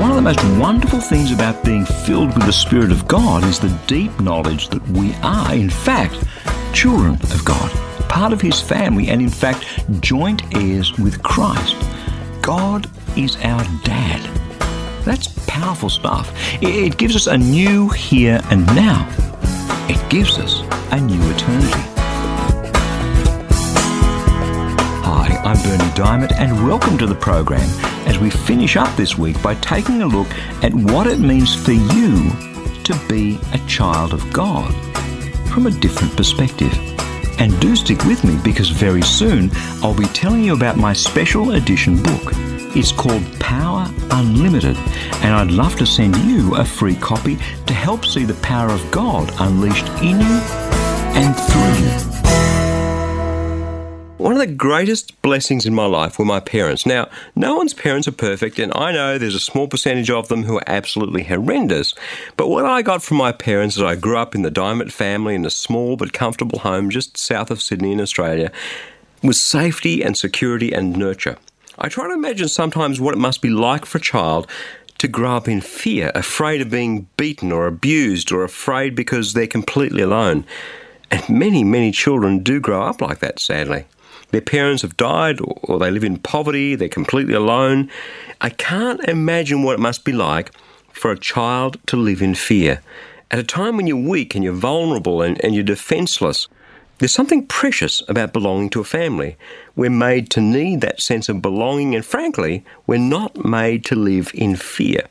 One of the most wonderful things about being filled with the Spirit of God is the deep knowledge that we are, in fact, children of God, part of His family, and in fact, joint heirs with Christ. God is our Dad. That's powerful stuff. It gives us a new here and now. It gives us a new eternity. Hi, I'm Berni Dymet, and welcome to the program as we finish up this week by taking a look at what it means for you to be a child of God from a different perspective. And do stick with me, because very soon I'll be telling you about my special edition book. It's called Power Unlimited, and I'd love to send you a free copy to help see the power of God unleashed in you and through you. One of the greatest blessings in my life were my parents. Now, no one's parents are perfect, and I know there's a small percentage of them who are absolutely horrendous. But what I got from my parents is I grew up in the Diamond family in a small but comfortable home just south of Sydney in Australia, with safety and security and nurture. I try to imagine sometimes what it must be like for a child to grow up in fear, afraid of being beaten or abused, or afraid because they're completely alone. And many, many children do grow up like that, sadly. Their parents have died, or they live in poverty, they're completely alone. I can't imagine what it must be like for a child to live in fear. At a time when you're weak and you're vulnerable and you're defenseless, there's something precious about belonging to a family. We're made to need that sense of belonging, and frankly, we're not made to live in fear.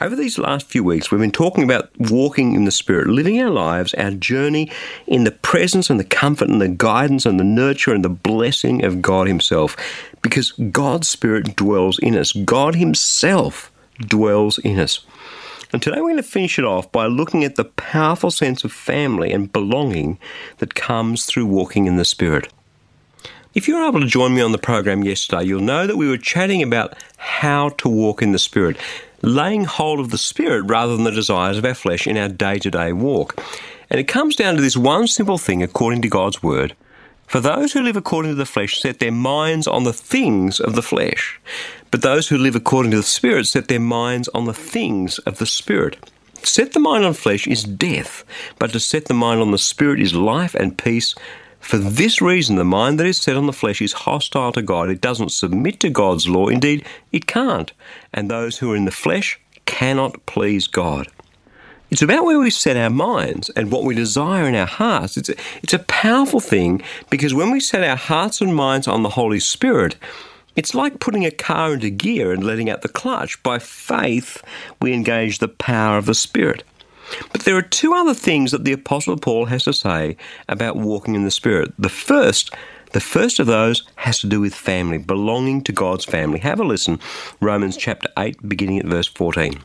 Over these last few weeks, we've been talking about walking in the Spirit, living our lives, our journey in the presence and the comfort and the guidance and the nurture and the blessing of God Himself, because God's Spirit dwells in us. God Himself dwells in us. And today we're going to finish it off by looking at the powerful sense of family and belonging that comes through walking in the Spirit. If you were able to join me on the program yesterday, you'll know that we were chatting about how to walk in the Spirit, laying hold of the Spirit rather than the desires of our flesh in our day-to-day walk. And it comes down to this one simple thing according to God's Word. For those who live according to the flesh set their minds on the things of the flesh, but those who live according to the Spirit set their minds on the things of the Spirit. To set the mind on flesh is death, but to set the mind on the Spirit is life and peace. For this reason, the mind that is set on the flesh is hostile to God. It doesn't submit to God's law. Indeed, it can't. And those who are in the flesh cannot please God. It's about where we set our minds and what we desire in our hearts. It's a powerful thing, because when we set our hearts and minds on the Holy Spirit, it's like putting a car into gear and letting out the clutch. By faith, we engage the power of the Spirit. But there are two other things that the Apostle Paul has to say about walking in the Spirit. The first of those has to do with family, belonging to God's family. Have a listen. Romans chapter 8, beginning at verse 14.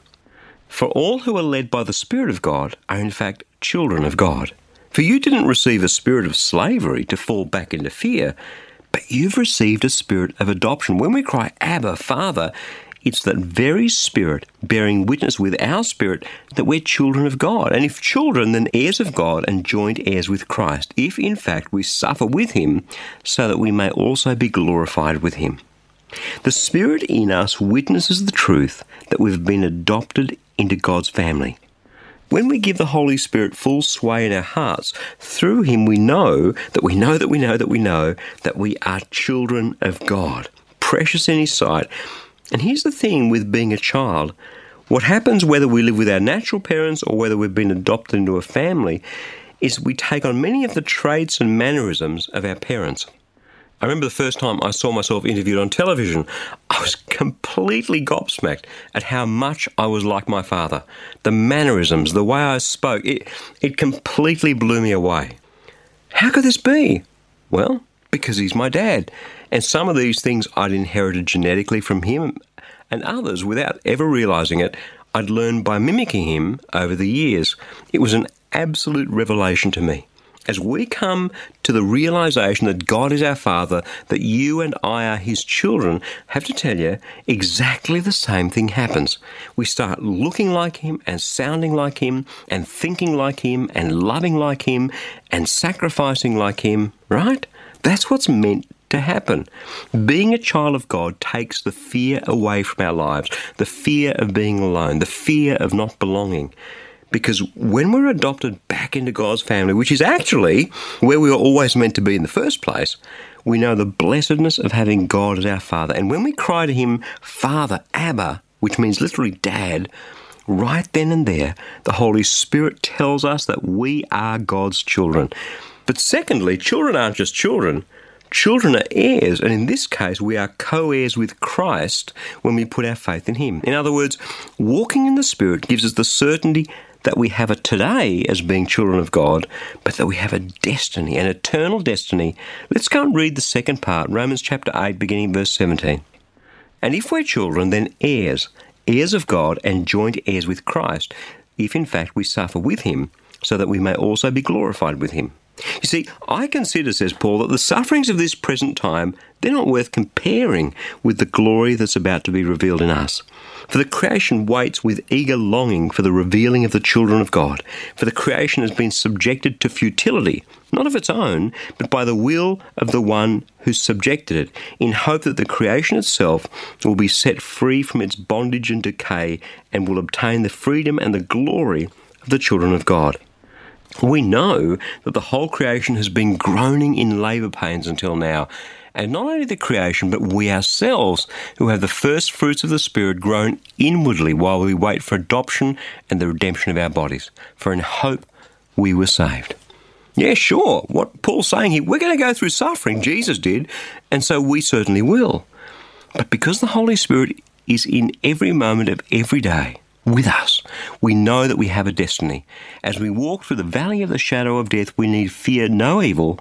For all who are led by the Spirit of God are in fact children of God. For you didn't receive a spirit of slavery to fall back into fear, but you've received a spirit of adoption. When we cry, Abba, Father, it's that very Spirit bearing witness with our spirit that we're children of God. And if children, then heirs of God and joint heirs with Christ, if in fact we suffer with Him, so that we may also be glorified with Him. The Spirit in us witnesses the truth that we've been adopted into God's family. When we give the Holy Spirit full sway in our hearts, through Him we know that we know that we know that we know that we are children of God, precious in His sight. And here's the thing with being a child. What happens whether we live with our natural parents or whether we've been adopted into a family is we take on many of the traits and mannerisms of our parents. I remember the first time I saw myself interviewed on television, I was completely gobsmacked at how much I was like my father. The mannerisms, the way I spoke, it completely blew me away. How could this be? Well, because he's my dad. And some of these things I'd inherited genetically from him, and others, without ever realizing it, I'd learned by mimicking him over the years. It was an absolute revelation to me. As we come to the realization that God is our Father, that you and I are His children, I have to tell you, exactly the same thing happens. We start looking like Him and sounding like Him and thinking like Him and loving like Him and sacrificing like Him, right? That's what's meant to happen. Being a child of God takes the fear away from our lives, the fear of being alone, the fear of not belonging. Because when we're adopted back into God's family, which is actually where we were always meant to be in the first place, we know the blessedness of having God as our Father. And when we cry to Him, Father, Abba, which means literally Dad, right then and there, the Holy Spirit tells us that we are God's children. But secondly, children aren't just children. Children are heirs, and in this case, we are co-heirs with Christ when we put our faith in Him. In other words, walking in the Spirit gives us the certainty that we have a today as being children of God, but that we have a destiny, an eternal destiny. Let's go and read the second part, Romans chapter 8, beginning verse 17. And if we're children, then heirs, heirs of God and joint heirs with Christ, if in fact we suffer with Him, so that we may also be glorified with Him. You see, I consider, says Paul, that the sufferings of this present time, they're not worth comparing with the glory that's about to be revealed in us. For the creation waits with eager longing for the revealing of the children of God. For the creation has been subjected to futility, not of its own, but by the will of the one who subjected it, in hope that the creation itself will be set free from its bondage and decay and will obtain the freedom and the glory of the children of God. We know that the whole creation has been groaning in labour pains until now. And not only the creation, but we ourselves, who have the first fruits of the Spirit, groan inwardly while we wait for adoption and the redemption of our bodies. For in hope we were saved. Yeah, sure, what Paul's saying here, we're going to go through suffering, Jesus did, and so we certainly will. But because the Holy Spirit is in every moment of every day, with us, we know that we have a destiny. As we walk through the valley of the shadow of death, we need fear no evil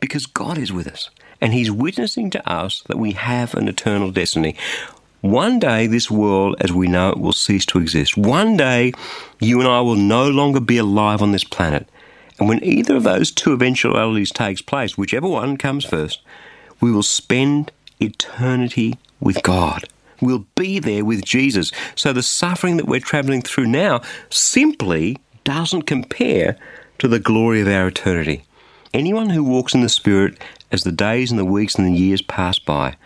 because God is with us and He's witnessing to us that we have an eternal destiny. One day this world, as we know it, will cease to exist. One day you and I will no longer be alive on this planet. And when either of those two eventualities takes place, whichever one comes first, we will spend eternity with God. We'll be there with Jesus. So the suffering that we're travelling through now simply doesn't compare to the glory of our eternity. Anyone who walks in the Spirit as the days and the weeks and the years pass by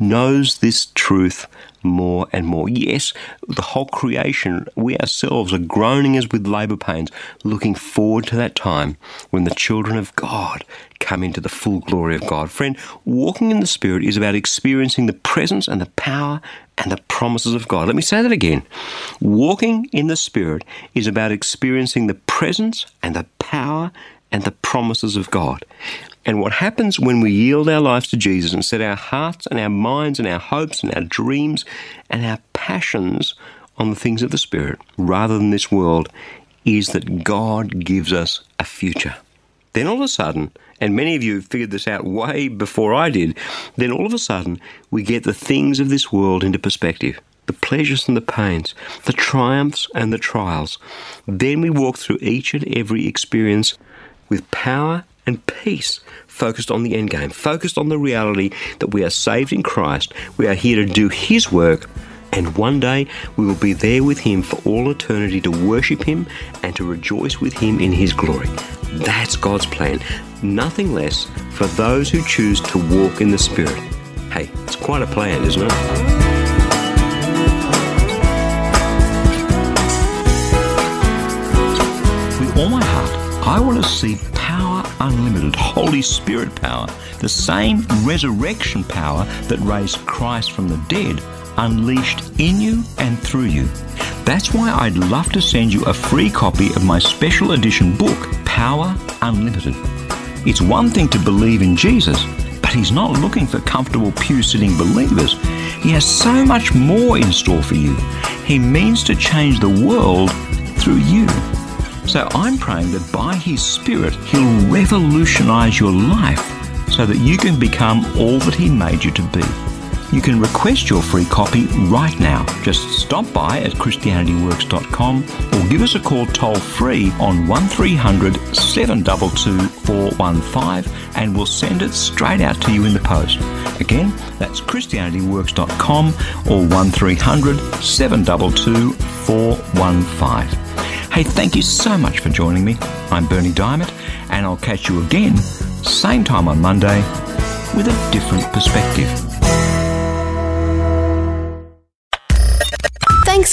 knows this truth more and more. Yes, the whole creation, we ourselves are groaning as with labour pains, looking forward to that time when the children of God come into the full glory of God. Friend, walking in the Spirit is about experiencing the presence and the power and the promises of God. Let me say that again. Walking in the Spirit is about experiencing the presence and the power and the promises of God. And what happens when we yield our lives to Jesus and set our hearts and our minds and our hopes and our dreams and our passions on the things of the Spirit rather than this world is that God gives us a future. Then all of a sudden, and many of you figured this out way before I did, then all of a sudden we get the things of this world into perspective. The pleasures and the pains, the triumphs and the trials. Then we walk through each and every experience with power and peace, focused on the end game, focused on the reality that we are saved in Christ, we are here to do His work, and one day we will be there with Him for all eternity to worship Him and to rejoice with Him in His glory. That's God's plan, nothing less for those who choose to walk in the Spirit. Hey, it's quite a plan, isn't it? With all my heart, I want to see Power Unlimited, Holy Spirit power, the same resurrection power that raised Christ from the dead, unleashed in you and through you. That's why I'd love to send you a free copy of my special edition book, Power Unlimited. It's one thing to believe in Jesus, but He's not looking for comfortable pew-sitting believers. He has so much more in store for you. He means to change the world through you. So I'm praying that by His Spirit, He'll revolutionise your life so that you can become all that He made you to be. You can request your free copy right now. Just stop by at ChristianityWorks.com or give us a call toll-free on 1300 722 415 and we'll send it straight out to you in the post. Again, that's ChristianityWorks.com or 1300 722 415. Hey, thank you so much for joining me. I'm Berni Dymet, and I'll catch you again, same time on Monday, with a different perspective. Thanks